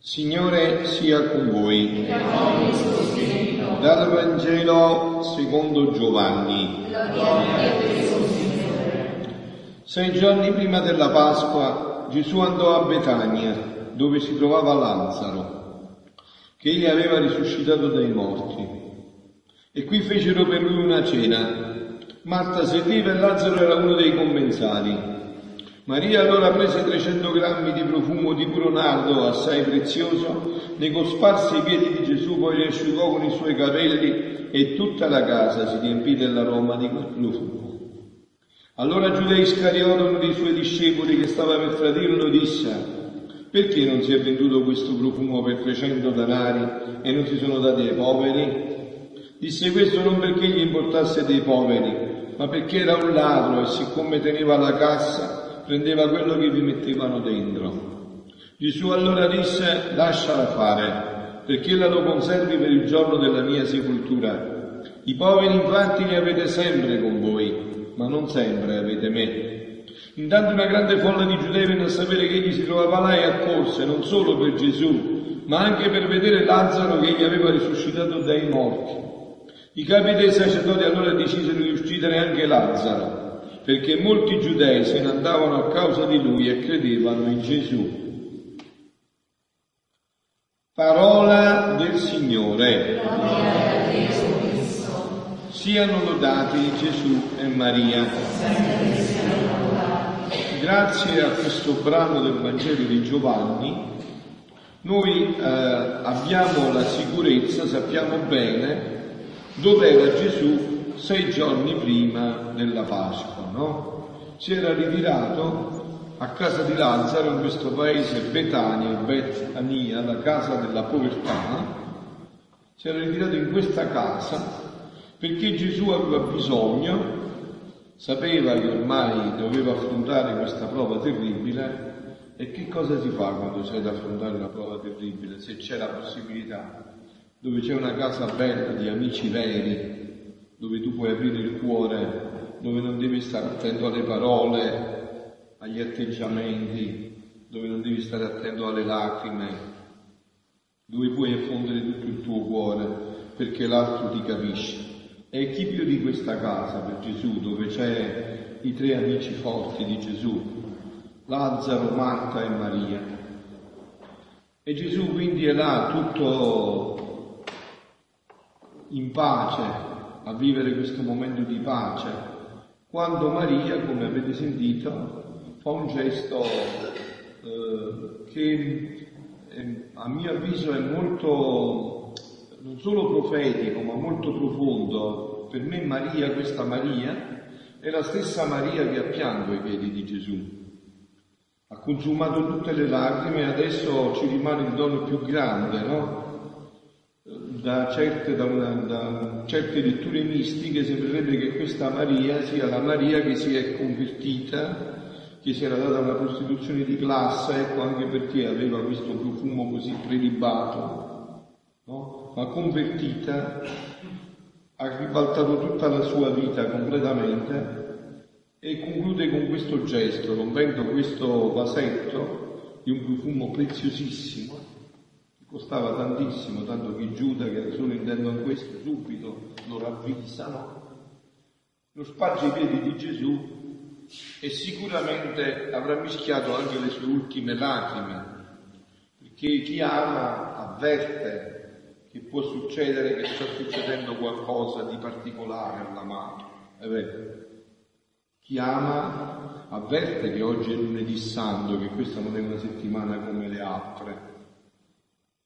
Signore sia con voi. Dal Vangelo secondo Giovanni. Sei giorni prima della Pasqua Gesù andò a Betania, dove si trovava Lazzaro, che egli aveva risuscitato dai morti. E qui fecero per lui una cena. Marta serviva e Lazzaro era uno dei commensali. Maria allora prese 300 grammi di profumo di puro nardo, assai prezioso, ne cosparse i piedi di Gesù, poi li asciugò con i suoi capelli e tutta la casa si riempì dell'aroma di quel profumo. Allora Giuda Iscariota, uno dei suoi discepoli che stava per tradirlo, disse: perché non si è venduto questo profumo per 300 denari e non si sono dati ai poveri? Disse questo non perché gli importasse dei poveri, ma perché era un ladro e siccome teneva la cassa, prendeva quello che vi mettevano dentro. Gesù allora disse: lasciala fare, perché la lo conservi per il giorno della mia sepoltura. I poveri infatti li avete sempre con voi, ma non sempre avete me. Intanto una grande folla di giudei venne a sapere che egli si trovava là e accorse, non solo per Gesù, ma anche per vedere Lazzaro che egli aveva risuscitato dai morti. I capi dei sacerdoti allora decisero di uccidere anche Lazzaro, perché molti giudei se ne andavano a causa di lui e credevano in Gesù. Parola del Signore. Siano lodati Gesù e Maria. Grazie a questo brano del Vangelo di Giovanni, noi abbiamo la sicurezza, sappiamo bene dove era Gesù 6 giorni prima della Pasqua, no? Si era ritirato a casa di Lazzaro, in questo paese Betania, Betania, la casa della povertà. Si era ritirato in questa casa perché Gesù aveva bisogno. Sapeva che ormai doveva affrontare questa prova terribile. E che cosa si fa quando c'è da affrontare una prova terribile? Se c'è la possibilità, dove c'è una casa bella di amici veri, dove tu puoi aprire il cuore, dove non devi stare attento alle parole, agli atteggiamenti, dove non devi stare attento alle lacrime, dove puoi effondere tutto il tuo cuore perché l'altro ti capisce. E chi più di questa casa per Gesù, dove c'è i 3 amici forti di Gesù, Lazzaro, Marta e Maria. E Gesù quindi è là tutto in pace, a vivere questo momento di pace, quando Maria, come avete sentito, fa un gesto che a mio avviso è molto... non solo profetico, ma molto profondo. Per me Maria, questa Maria, è la stessa Maria che ha pianto ai piedi di Gesù. Ha consumato tutte le lacrime e adesso ci rimane il dono più grande, no? Da certe letture mistiche sembrerebbe che questa Maria sia la Maria che si è convertita, che si era data una prostituzione di classe, ecco anche perché aveva questo profumo così prelibato, no? Ma convertita, ha ribaltato tutta la sua vita completamente e conclude con questo gesto, rompendo questo vasetto di un profumo preziosissimo, che costava tantissimo, tanto che Giuda, che era solo intento a questo, subito lo ravvisano, lo sparge ai piedi di Gesù e sicuramente avrà mischiato anche le sue ultime lacrime, perché chi ama avverte che può succedere che sta succedendo qualcosa di particolare all'amato, è vero? Chi ama avverte che oggi è lunedì santo, che questa non è una settimana come le altre.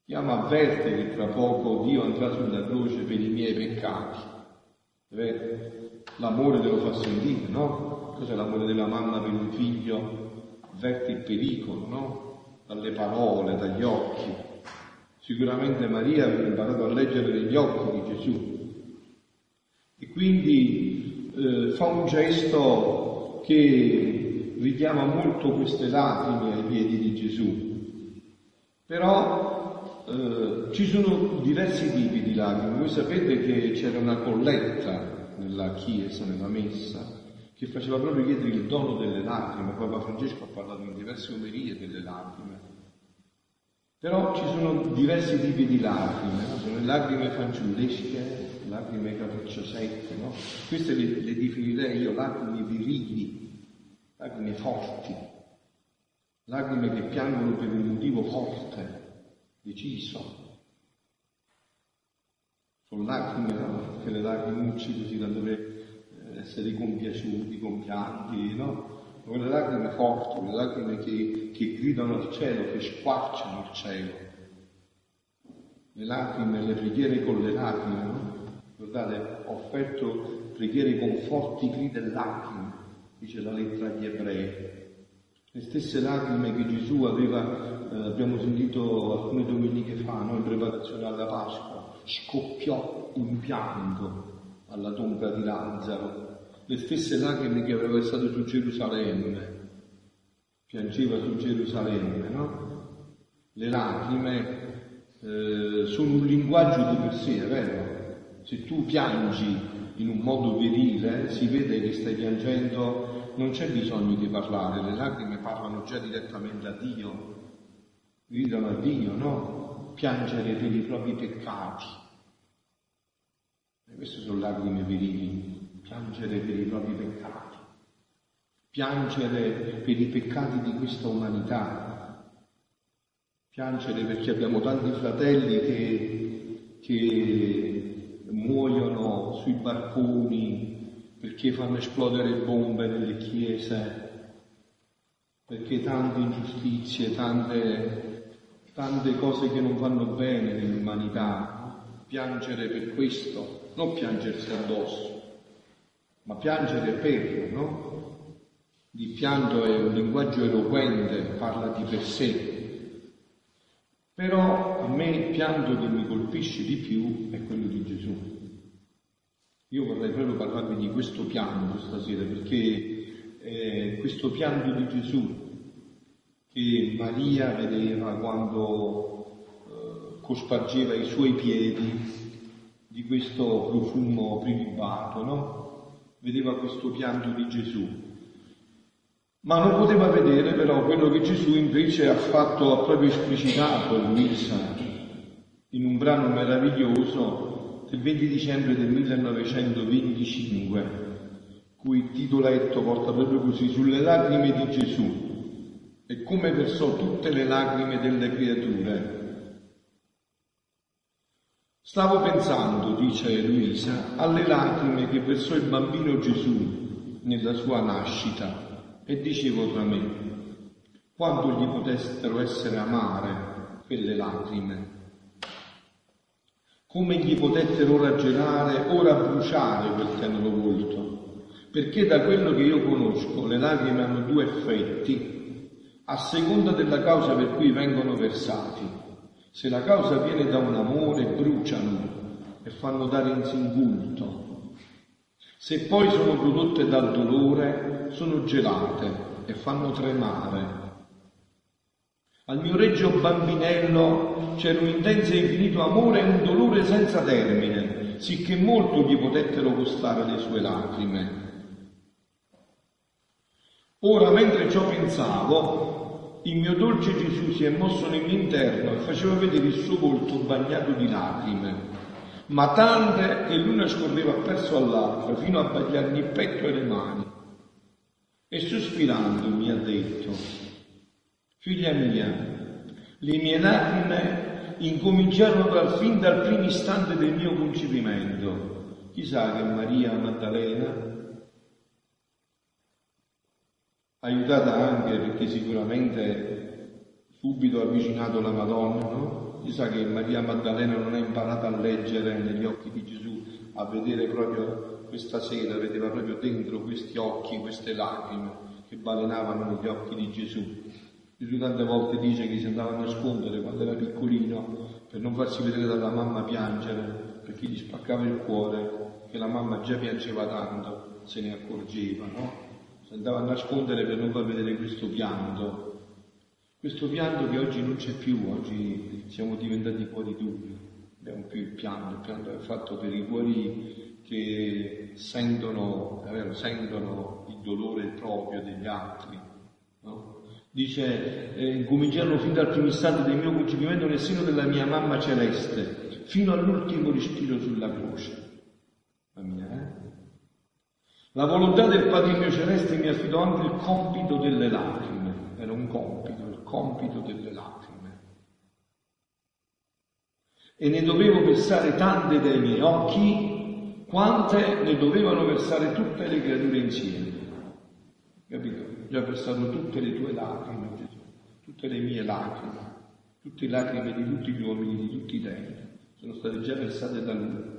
Chi ama avverte che tra poco Dio andrà sulla croce per i miei peccati, è vero? L'amore te lo fa sentire, no? Cos'è l'amore della mamma per il figlio? Avverte il pericolo, no? Dalle parole, dagli occhi. Sicuramente Maria aveva imparato a leggere negli occhi di Gesù e quindi fa un gesto che richiama molto queste lacrime ai piedi di Gesù. Però ci sono diversi tipi di lacrime. Voi sapete che c'era una colletta nella chiesa, nella messa, che faceva proprio chiedere il dono delle lacrime. Papa Francesco ha parlato in diverse omerie delle lacrime. Però ci sono diversi tipi di lacrime, no? Sono le lacrime fanciullesche, lacrime capoccio secche, no? Queste le definirei io lacrime virili, lacrime forti, lacrime che piangono per un motivo forte, deciso. Sono lacrime, no? Che le lacrime uccide si da dove essere compiaciuti, compianti, no? Quelle lacrime forti, quelle lacrime che gridano al cielo, che squarciano il cielo. Le lacrime, le preghiere con le lacrime, no? Guardate, ho offerto preghiere con forti grida e lacrime, dice la lettera agli Ebrei. Le stesse lacrime che Gesù aveva, abbiamo sentito alcune domeniche fa, no? In preparazione alla Pasqua, scoppiò in pianto alla tomba di Lazzaro. Le stesse lacrime che aveva versato su Gerusalemme, piangeva su Gerusalemme, no? Le lacrime sono un linguaggio di per sé, è vero? Se tu piangi in un modo virile, si vede che stai piangendo, non c'è bisogno di parlare, le lacrime parlano già direttamente a Dio, gridano a Dio, no? Piangere per i propri peccati. E queste sono lacrime virili. Piangere per i propri peccati, piangere per i peccati di questa umanità, piangere perché abbiamo tanti fratelli che muoiono sui barconi, perché fanno esplodere bombe nelle chiese, perché tante ingiustizie, tante cose che non vanno bene nell'umanità. Piangere per questo, non piangersi addosso, ma piangere per, no? Il pianto è un linguaggio eloquente, parla di per sé. Però a me il pianto che mi colpisce di più è quello di Gesù. Io vorrei proprio parlarvi di questo pianto stasera, perché questo pianto di Gesù che Maria vedeva quando cospargeva i suoi piedi di questo profumo prelibato, no? Vedeva questo pianto di Gesù, ma non poteva vedere però quello che Gesù invece ha fatto, ha proprio esplicitato a Luisa in un brano meraviglioso del 20 dicembre del 1925, cui titoletto porta proprio così: sulle lacrime di Gesù e come versò tutte le lacrime delle creature. Stavo pensando, dice Luisa, alle lacrime che versò il bambino Gesù nella sua nascita e dicevo tra me, quanto gli potessero essere amare quelle lacrime, come gli potettero ora gelare, ora bruciare quel tenero volto, perché da quello che io conosco le lacrime hanno due effetti, a seconda della causa per cui vengono versati. Se la causa viene da un amore, bruciano e fanno dare in singulto. Se poi sono prodotte dal dolore, sono gelate e fanno tremare. Al mio regio bambinello c'era un intenso e infinito amore e un dolore senza termine, sicché molto gli potettero costare le sue lacrime. Ora, mentre ciò pensavo, il mio dolce Gesù si è mosso nel mio interno e faceva vedere il suo volto bagnato di lacrime, ma tante che l'una scorreva appresso all'altra fino a bagnargli il petto e le mani. E sospirando mi ha detto: figlia mia, le mie lacrime incominciarono fin dal primo istante del mio concepimento. Chissà che Maria Maddalena, aiutata anche perché sicuramente subito ha avvicinato la Madonna, no? Si sa che Maria Maddalena non ha imparato a leggere negli occhi di Gesù, a vedere proprio questa sera, vedeva proprio dentro questi occhi, queste lacrime che balenavano negli occhi di Gesù. Gesù tante volte dice che si andava a nascondere quando era piccolino per non farsi vedere dalla mamma piangere, perché gli spaccava il cuore, che la mamma già piangeva tanto, se ne accorgeva, no? Andava a nascondere per non far vedere questo pianto. Questo pianto che oggi non c'è più, oggi siamo diventati cuori duri, abbiamo più il pianto è fatto per i cuori che sentono, davvero sentono il dolore proprio degli altri, no? Dice, cominciarono fin dal primo istante del mio concepimento nel seno della mia mamma celeste, fino all'ultimo respiro sulla croce. La volontà del Padre mio celeste mi affidò anche il compito delle lacrime, era un compito, il compito delle lacrime. E ne dovevo versare tante dai miei occhi, quante ne dovevano versare tutte le creature insieme. Capito? Già versato tutte le tue lacrime, Gesù, tutte le mie lacrime, tutte le lacrime di tutti gli uomini, di tutti i tempi, sono state già versate da lui,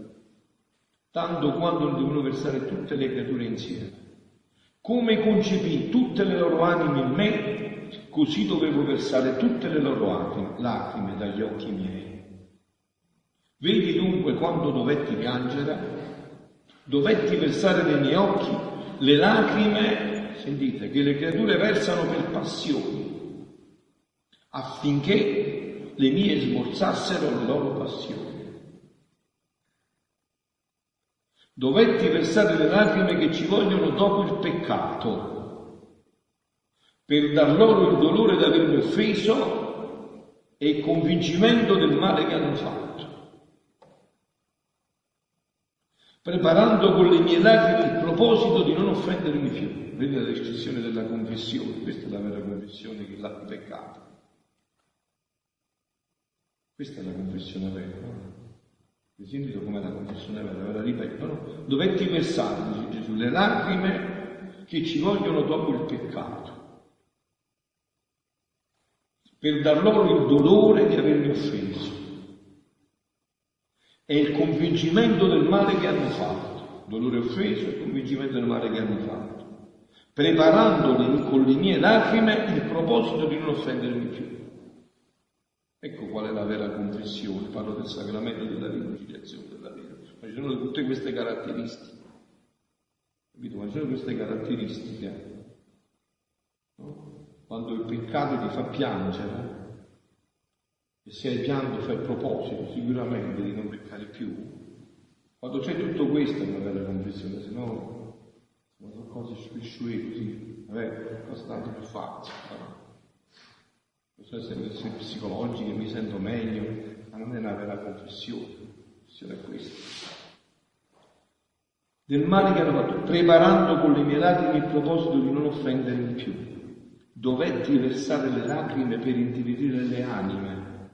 tanto quanto ne devono versare tutte le creature insieme. Come concepì tutte le loro anime in me, così dovevo versare tutte le loro lacrime dagli occhi miei. Vedi dunque quando dovetti piangere, dovetti versare dai miei occhi le lacrime, sentite, che le creature versano per passioni, affinché le mie sborsassero le loro passioni. Dovetti versare le lacrime che ci vogliono dopo il peccato, per dar loro il dolore di avermi offeso e il convincimento del male che hanno fatto, preparando con le mie lacrime il proposito di non offendermi più. Vedete la descrizione della confessione, questa è la vera confessione che l'ha peccato. Questa è la confessione vera, no? Mi sentito com'è la confessione vera, ve la ripeto, no? Dovetti versare, dice Gesù, le lacrime che ci vogliono dopo il peccato, per dar loro il dolore di avermi offeso e il convincimento del male che hanno fatto, dolore offeso e il convincimento del male che hanno fatto, preparando con le mie lacrime il proposito di non offendermi più. Ecco qual è la vera confessione, parlo del sacramento della riconciliazione, della vera. Ma ci sono tutte queste caratteristiche, capito? Ma ci sono queste caratteristiche, no? Quando il peccato ti fa piangere, e se hai pianto fai il proposito sicuramente di non peccare più, quando c'è tutto questo è una vera confessione, se no... ma sono cose sciusciue così, vabbè, cosa tanto più facile, possono essere questioni psicologiche, mi sento meglio, ma non è una vera confessione, la confessione è questa. Del male che hanno fatto, preparando con le mie lacrime il proposito di non offendermi più, dovetti versare le lacrime per intenerire le anime,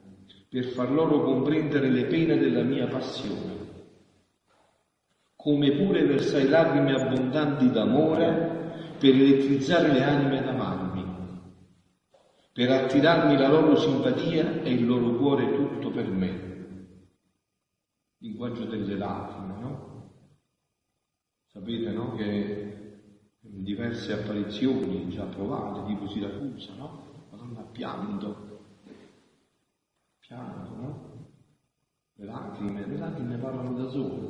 per far loro comprendere le pene della mia passione. Come pure versai lacrime abbondanti d'amore per elettrizzare le anime ad amarmi, per attirarmi la loro simpatia e il loro cuore tutto per me. Linguaggio delle lacrime, no? Sapete, no? Che in diverse apparizioni già provate, tipo Siracusa, no? Madonna, pianto, no? Le lacrime parlano da sole,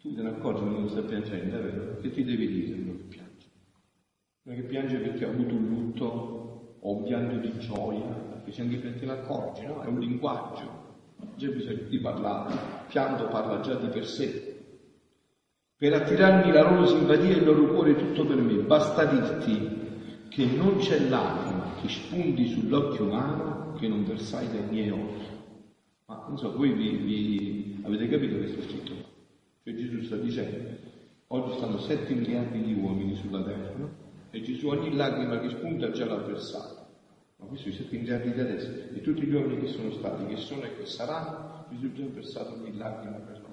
tu te ne accorgi quando stai piangendo, è vero? Che ti devi dire quello che piange? Non è che piange perché ha avuto un lutto o un pianto di gioia, perché anche perché te ne accorgi, no? È un linguaggio, non c'è bisogno di parlare, il pianto parla già di per sé. Per attirarmi la loro simpatia e il loro cuore tutto per me, basta dirti che non c'è lacrima che spunti sull'occhio umano che non versai dai miei occhi. Ma non so, voi vi avete capito questo scritto? Cioè Gesù sta dicendo, oggi stanno 7 miliardi di uomini sulla terra, no? E Gesù ogni lacrima che spunta già l'ha versata. Ma questi 7 miliardi di adesso, e tutti gli uomini che sono stati, che sono e che saranno, Gesù già ha versato ogni lacrima per loro.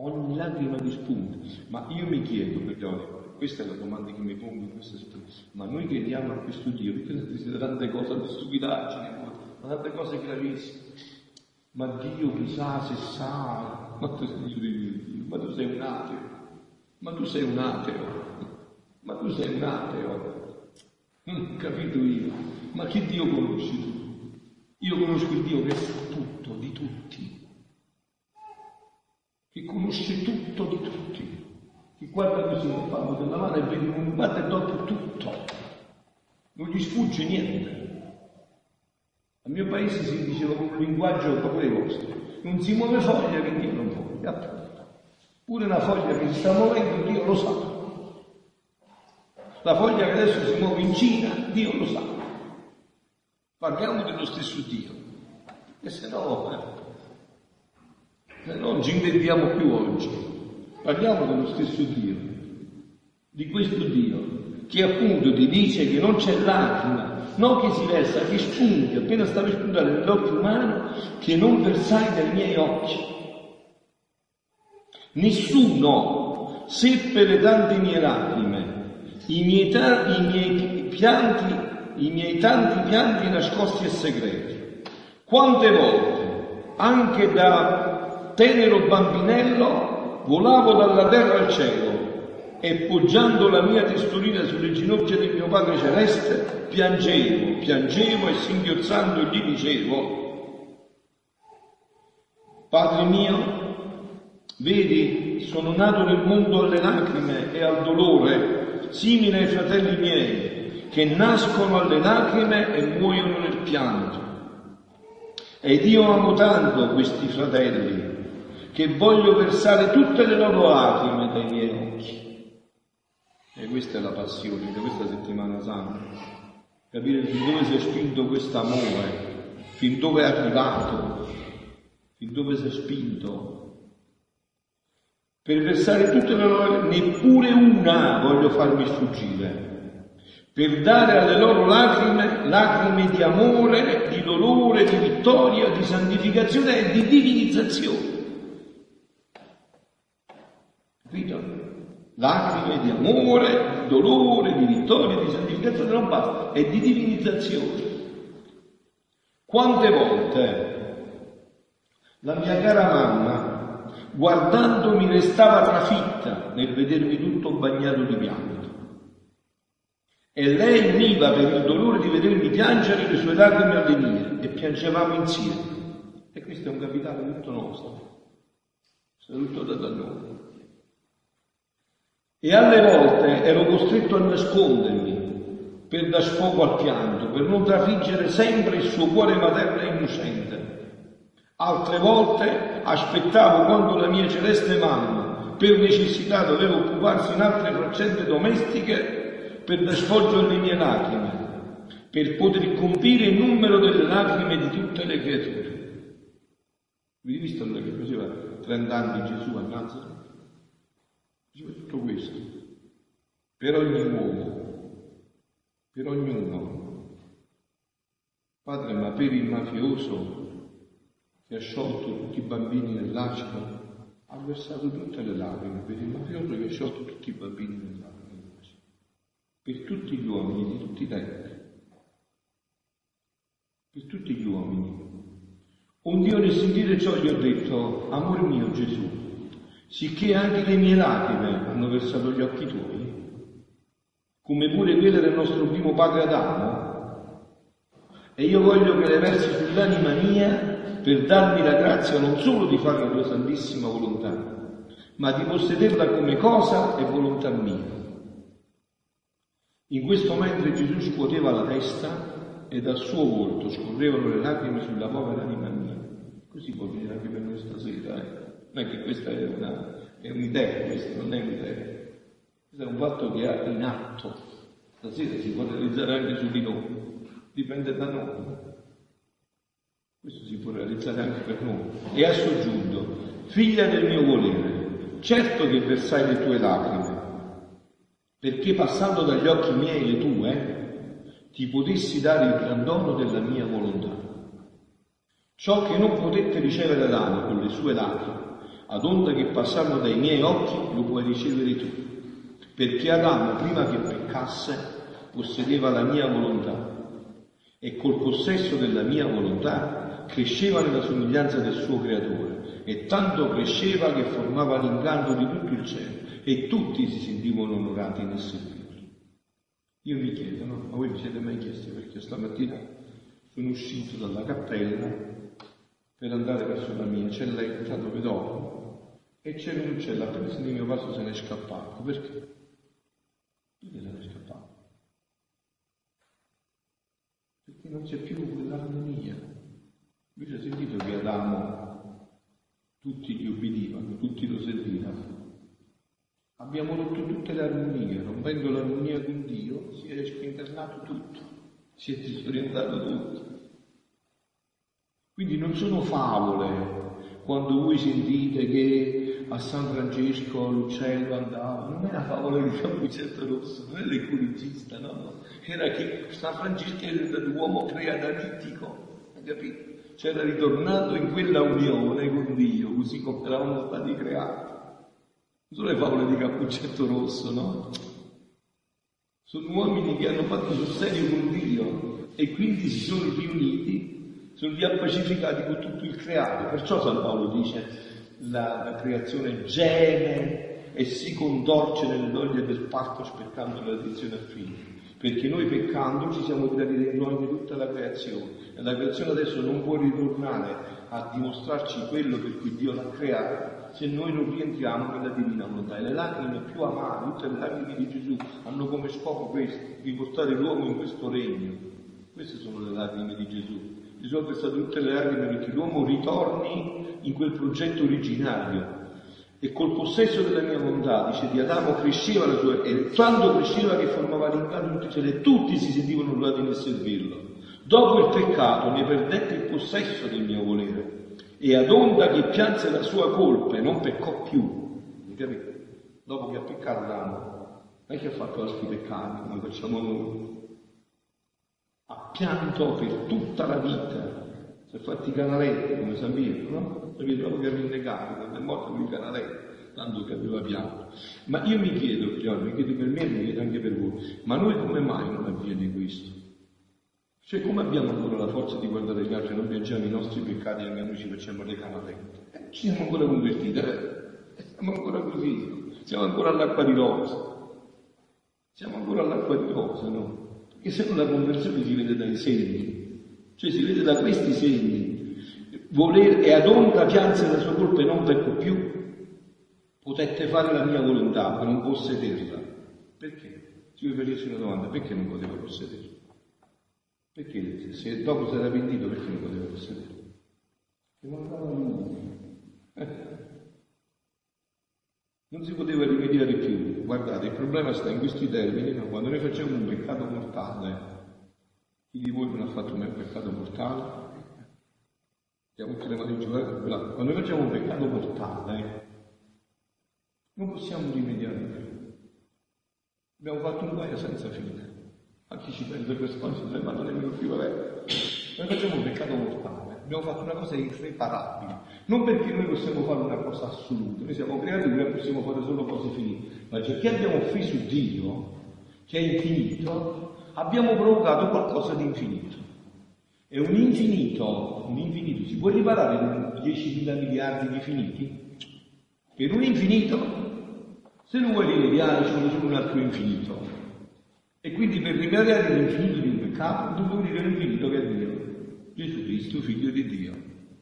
Ogni lacrima che spunta. Ma io mi chiedo, perdone, questa è la domanda che mi pongo in questa situazione, ma noi chiediamo a questo Dio, perché tante cose di stupidaggine, ma tante cose gravissime. Ma Dio chi sa se sa, ma tu sei un ateo, non ho capito io, ma che Dio conosci tu? Io conosco il Dio che sa tutto di tutti, che conosce tutto di tutti, che guarda così con il palmo della mano e vede un guarda e dopo tutto, non gli sfugge niente. Al mio paese si dice un linguaggio proprio vostro. Non si muove foglia che Dio non muove. Pure una foglia che si sta muovendo, Dio lo sa. La foglia che adesso si muove in Cina, Dio lo sa. Parliamo dello stesso Dio. E se no non ci inventiamo più oggi. Parliamo dello stesso Dio, di questo Dio che appunto ti dice che non c'è lacrima, non che si versa, che spunta, appena sta per spuntare nell'occhio umano, che non versai dai miei occhi. Nessuno seppe le tante mie lacrime, i miei tanti pianti nascosti e segreti. Quante volte, anche da tenero bambinello, volavo dalla terra al cielo e poggiando la mia testolina sulle ginocchia del mio Padre Celeste, piangevo e singhiozzando gli dicevo: Padre mio, vedi, sono nato nel mondo alle lacrime e al dolore, simile ai fratelli miei, che nascono alle lacrime e muoiono nel pianto. Ed io amo tanto questi fratelli, che voglio versare tutte le loro lacrime dai miei occhi. E questa è la passione di questa settimana santa, capire fin dove si è spinto quest'amore, fin dove è arrivato, fin dove si è spinto, per versare tutte le loro, neppure una voglio farmi sfuggire, per dare alle loro lacrime, lacrime di amore, di dolore, di vittoria, di santificazione e di divinizzazione. Capito? Lacrime di amore, di dolore, di vittoria, di santificazione, non basta, è di divinizzazione. Quante volte la mia cara mamma, guardandomi, restava trafitta nel vedermi tutto bagnato di pianto. E lei univa per il dolore di vedermi piangere le sue lacrime alle mie, e piangevamo insieme. E questo è un capitale tutto nostro, tutto dato a noi. E alle volte ero costretto a nascondermi per dar sfogo al pianto, per non trafiggere sempre il suo cuore materno e innocente. Altre volte aspettavo quando la mia celeste mamma, per necessità, doveva occuparsi in altre faccende domestiche, per dar sfoggio alle mie lacrime, per poter compire il numero delle lacrime di tutte le creature. Vi visto quello che faceva 30 anni Gesù a Nazareth? Tutto questo per ogni uomo, per ognuno. Padre, ma per il mafioso che ha sciolto tutti i bambini nell'acido, ha versato tutte le lacrime, per il mafioso che ha sciolto tutti i bambini nell'acido, per tutti gli uomini di tutti i tempi, per tutti gli uomini. Un Dio nel sentire ciò gli ho detto: amore mio Gesù, sicché anche le mie lacrime hanno versato gli occhi tuoi, come pure quelle del nostro primo padre Adamo, e io voglio che le versi sull'anima mia per darmi la grazia non solo di fare la tua santissima volontà, ma di possederla come cosa e volontà mia. In questo mentre Gesù scuoteva la testa e dal suo volto scorrevano le lacrime sulla povera anima mia. Così può venire anche per noi stasera, Non è che questa è un'idea, questa non è un'idea, questo è un fatto che è in atto. Stasera si può realizzare anche su di noi, dipende da noi. Questo si può realizzare anche per noi. E ha soggiunto: figlia del mio volere, certo che versai le tue lacrime, perché passando dagli occhi miei le tue, ti potessi dare il gran dono della mia volontà. Ciò che non potette ricevere Adamo con le sue lacrime, ad onta che passando dai miei occhi lo puoi ricevere tu, perché Adamo prima che peccasse possedeva la mia volontà e col possesso della mia volontà cresceva nella somiglianza del suo creatore, e tanto cresceva che formava l'inganno di tutto il cielo e tutti si sentivano onorati nel servirlo. Io vi chiedo, ma voi vi siete mai chiesti perché stamattina sono uscito dalla cappella per andare verso la mia celletta dove dormo e c'era un uccello appena sentì il mio passo se ne è scappato. Perché? Perché se ne è scappato? Perché e non c'è più quell'armonia. Invece ho sentito che Adamo tutti gli obbedivano, tutti lo servivano. Abbiamo rotto tutte le armonie, rompendo l'armonia con Dio si è spinternato tutto, si è disorientato tutto. Quindi non sono favole quando voi sentite che a San Francesco l'uccello andava, non è una favola di Cappuccetto Rosso, non è l'ecologista, no? Era che San Francesco era stato un uomo creatalitico, hai capito? C'era ritornato in quella unione con Dio, così come eravamo stati creati. Non sono le favole di Cappuccetto Rosso, no? Sono uomini che hanno fatto sul serio con Dio e quindi si sono riuniti, sono riappacificati con tutto il creato. Perciò San Paolo dice la creazione geme e si contorce nelle doglie del parto aspettando la redenzione al fine. Perché noi peccando ci siamo tirati dentro anche tutta la creazione e la creazione adesso non può ritornare a dimostrarci quello per cui Dio l'ha creata se noi non rientriamo nella divina volontà. E le lacrime più amate, tutte le lacrime di Gesù, hanno come scopo questo, di portare l'uomo in questo regno. Queste sono le lacrime di Gesù. Gesù ha prestato tutte le lacrime perché l'uomo ritorni in quel progetto originario. E col possesso della mia volontà, dice, di Adamo cresceva la sua, e tanto cresceva che formava l'incarno tutti, cioè, tutti si sentivano urlati nel servirlo. Dopo il peccato ne perdette il possesso del mio volere. E ad onda che pianse la sua colpa e non peccò più, capite? Dopo che ha peccato Adamo, non è che ha fatto altri peccati come facciamo noi, ha pianto per tutta la vita, si è fatti i canaletti come San Pietro, no? San Pietro dopo che ha rinnegato, quando è morto lui canaletti, tanto che aveva pianto. Ma io mi chiedo, mi chiedo per me e mi chiedo anche per voi, ma noi come mai non avviene questo? Cioè, come abbiamo ancora la forza di guardare gli altri e non piangiamo i nostri peccati e noi ci facciamo le canalette? Ci siamo ancora convertiti, siamo ancora così, siamo ancora all'acqua di rosa. Siamo ancora all'acqua di rosa, no? Perché se non la conversione si vede dai segni, cioè si vede da questi segni. Volere, e ad onda pianse la sua colpa e non peccò più. Potette fare la mia volontà, ma non possederla. Perché? Se vi facessi una domanda, perché non poteva possederla? Perché se dopo si era pentito, perché non poteva possedere? Che mancava nulla. Non si poteva rimediare più. Guardate, il problema sta in questi termini, no? Quando noi facciamo un peccato mortale, chi di voi non ha fatto mai un peccato mortale? Stiamo tutte le mani in giocare. Quando noi facciamo un peccato mortale, non possiamo rimediare più. Abbiamo fatto un guaio senza fine. A chi ci prende questo consiglio, ma non è meno più vero. Noi facciamo un peccato mortale, abbiamo fatto una cosa irreparabile. Non perché noi possiamo fare una cosa assoluta, noi siamo creati, noi possiamo fare solo cose finite, ma perché abbiamo offeso Dio, che è infinito, abbiamo provocato qualcosa di infinito. E un infinito, si può riparare con 10.000 miliardi di finiti? Per un infinito, se lo vuoi rimediare, ci vuole solo un altro infinito. E quindi per rimediare all'infinito di un peccato dobbiamo dire l'infinito che è Dio, Gesù Cristo, figlio di Dio.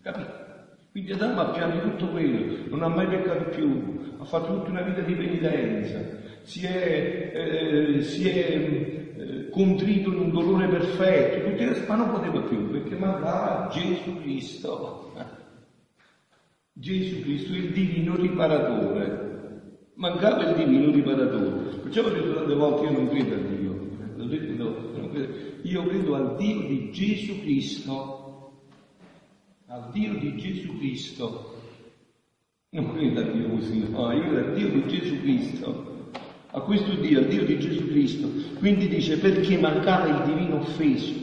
Capito? Quindi Adamo ha pianto tutto quello, non ha mai peccato più, ha fatto tutta una vita di penitenza, si è contrito in un dolore perfetto, ma non poteva più, perché mancava Gesù Cristo. Gesù Cristo è il divino riparatore. Mancava il divino riparatore. Perciò ho detto tante volte, io non credo a Dio. Io credo al Dio di Gesù Cristo, al Dio di Gesù Cristo. Non credo a Dio così, no, io credo al Dio di Gesù Cristo, a questo Dio, al Dio di Gesù Cristo. Quindi dice, perché mancava il divino offeso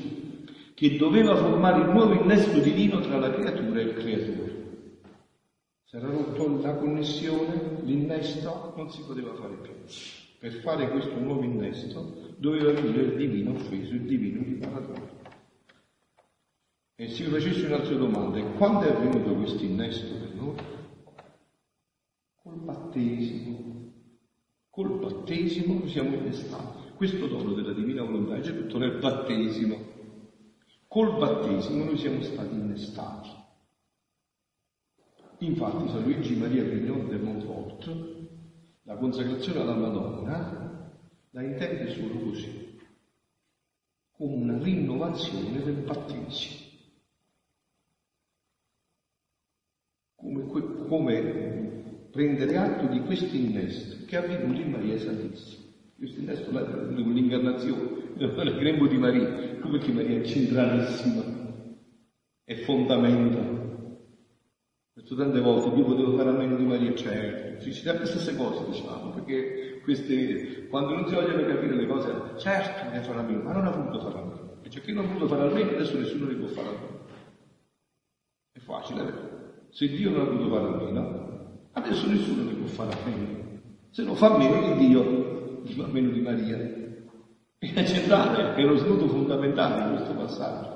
che doveva formare il nuovo innesto divino tra la creatura e il creatore. Si era rotto la connessione, l'innesto, non si poteva fare più. Per fare questo nuovo innesto doveva venire il divino offeso, il divino riparatore. E se io facessi un'altra domanda, e quando è avvenuto questo innesto per noi? Col battesimo siamo innestati. Questo dono della divina volontà c'è tutto nel battesimo. Col battesimo noi siamo stati innestati. Infatti San Luigi Maria Grignon de Montfort la consacrazione alla Madonna la intende solo così, una rinnovazione del battesimo. Come prendere atto di questo innesto che è avvenuto in Maria Santissima. Questo innesto è avvenuto con l'incarnazione, nel grembo di Maria, come che Maria è centralissima, è fondamenta. Questo tante volte, io potevo fare a meno di Maria, certo, ci dà le stesse cose, diciamo, perché queste, quando non si vogliono capire le cose, certo ne farà a meno, ma non ha voluto fare a meno. E cioè chi non ha voluto fare a meno, adesso nessuno li può fare a meno. È facile, vero? Se Dio non ha voluto fare a meno, adesso nessuno ne può fare a meno. Se non fa meno di Dio, fa meno di Maria. È centrale, è lo snodo fondamentale di questo passaggio.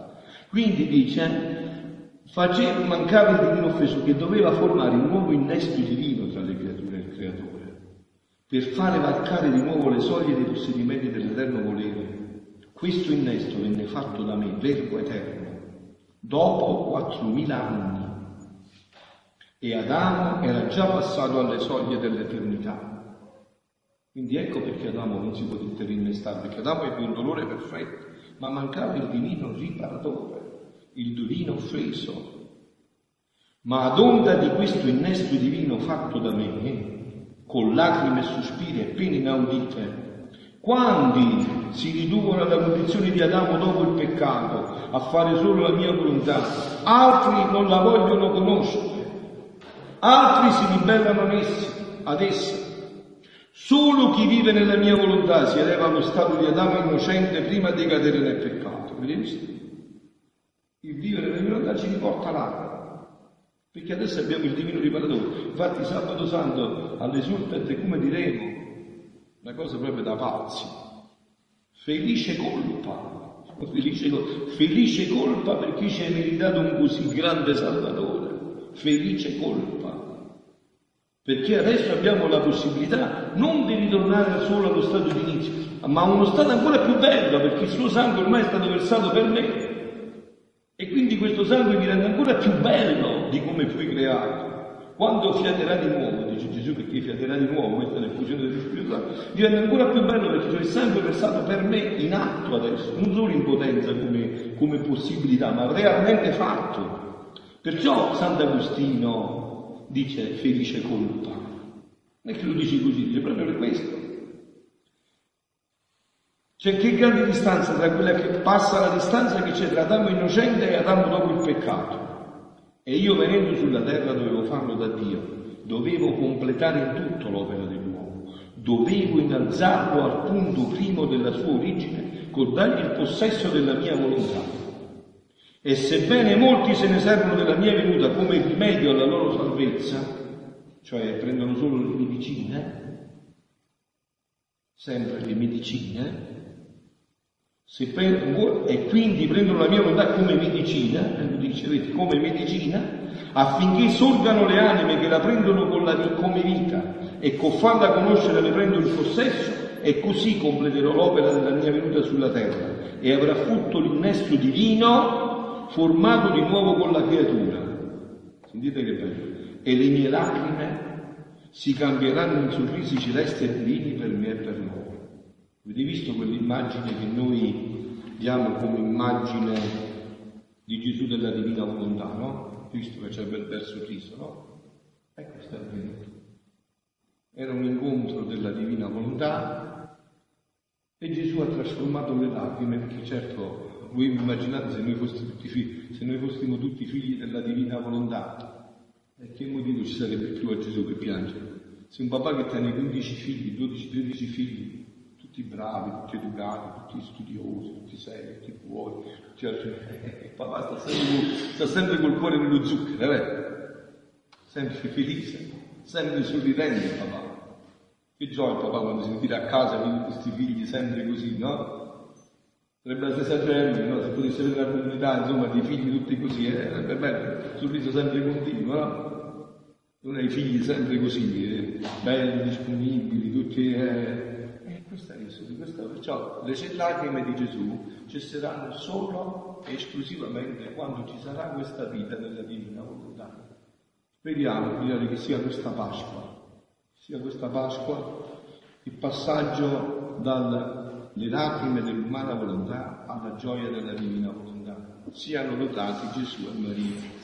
Quindi dice, faceva mancare il divino offeso che doveva formare un nuovo innesto divino tra le creature e il creatore, per fare varcare di nuovo le soglie dei possedimenti dell'eterno volere. Questo innesto venne fatto da me, verbo eterno, dopo 4000 anni. E Adamo era già passato alle soglie dell'eternità. Quindi ecco perché Adamo non si potette rinnestare, perché Adamo ebbe un dolore perfetto, ma mancava il divino riparatore, il divino offeso. Ma ad onda di questo innesto divino fatto da me, con lacrime e sospiri e pene inaudite, quanti si riducono alla condizione di Adamo dopo il peccato, a fare solo la mia volontà, altri non la vogliono conoscere. Altri si ribellano ad essa. Solo chi vive nella mia volontà si eleva allo stato di Adamo innocente prima di cadere nel peccato. Vedete? Il vivere nella mia volontà ci riporta là. Perché adesso abbiamo il divino riparatore. Infatti sabato santo all'esultat, come diremo, una cosa proprio da pazzi. Felice colpa per chi ci ha meritato un così grande salvatore. Felice colpa, perché adesso abbiamo la possibilità non di ritornare solo allo stato di inizio, ma uno stato ancora più bello, perché il suo sangue ormai è stato versato per me e quindi questo sangue mi rende ancora più bello di come fui creato. Quando fiaterà di nuovo, dice Gesù, perché fiaterà di nuovo, questa è l'effusione dello Spirito Santo, diventa ancora più bello perché c'è il sangue versato per me in atto adesso, non solo in potenza come possibilità, ma realmente fatto. Perciò Sant'Agostino dice felice colpa. Non è che lo dice così, dice proprio per questo. C'è che grande distanza tra quella che passa la distanza che c'è tra Adamo innocente e Adamo dopo il peccato. E io venendo sulla terra dovevo farlo da Dio, dovevo completare in tutto l'opera dell'uomo, dovevo innalzarlo al punto primo della sua origine, col dargli il possesso della mia volontà. E sebbene molti se ne servono della mia venuta come rimedio alla loro salvezza, cioè prendono solo le medicine, sempre le medicine, e quindi prendono la mia volontà come medicina, e lo dicevete, come medicina, affinché sorgano le anime che la prendono come vita, e con farla conoscere ne prendo il possesso, e così completerò l'opera della mia venuta sulla terra, e avrà frutto l'innesto divino, formato di nuovo con la creatura. Sentite che bello. E le mie lacrime si cambieranno in sorrisi celesti e divini per me e per loro. Avete visto quell'immagine che noi diamo come immagine di Gesù della Divina Volontà, no? Visto che c'è il bel verso Cristo, no? E questo è avvenuto. Era un incontro della Divina Volontà e Gesù ha trasformato le lacrime, perché certo, voi immaginate se noi fossimo tutti figli della divina volontà, e che motivo ci sarebbe più a Gesù che piangere? Se un papà che tiene 15 figli, 12, 13 figli, tutti bravi, tutti educati, tutti studiosi, tutti seri, tutti buoni, tutti altri, il papà sta sempre col cuore nello zucchero, sempre felice, sempre sorridente il papà. Che gioia il papà quando si sentirà a casa con questi figli sempre così, no? Sarebbe la stessa gente, no? Se potesse avere una comunità, insomma, di figli tutti così, sarebbe bello, sorriso sempre continuo, no? Non hai figli sempre così, belli, disponibili, tutti. Questa è questa. Perciò le lacrime di Gesù cesseranno solo e esclusivamente quando ci sarà questa vita della divina volontà. Speriamo, Signore, che sia questa Pasqua, il passaggio dal le lacrime dell'umana volontà alla gioia della divina volontà. Siano lodati Gesù e Maria.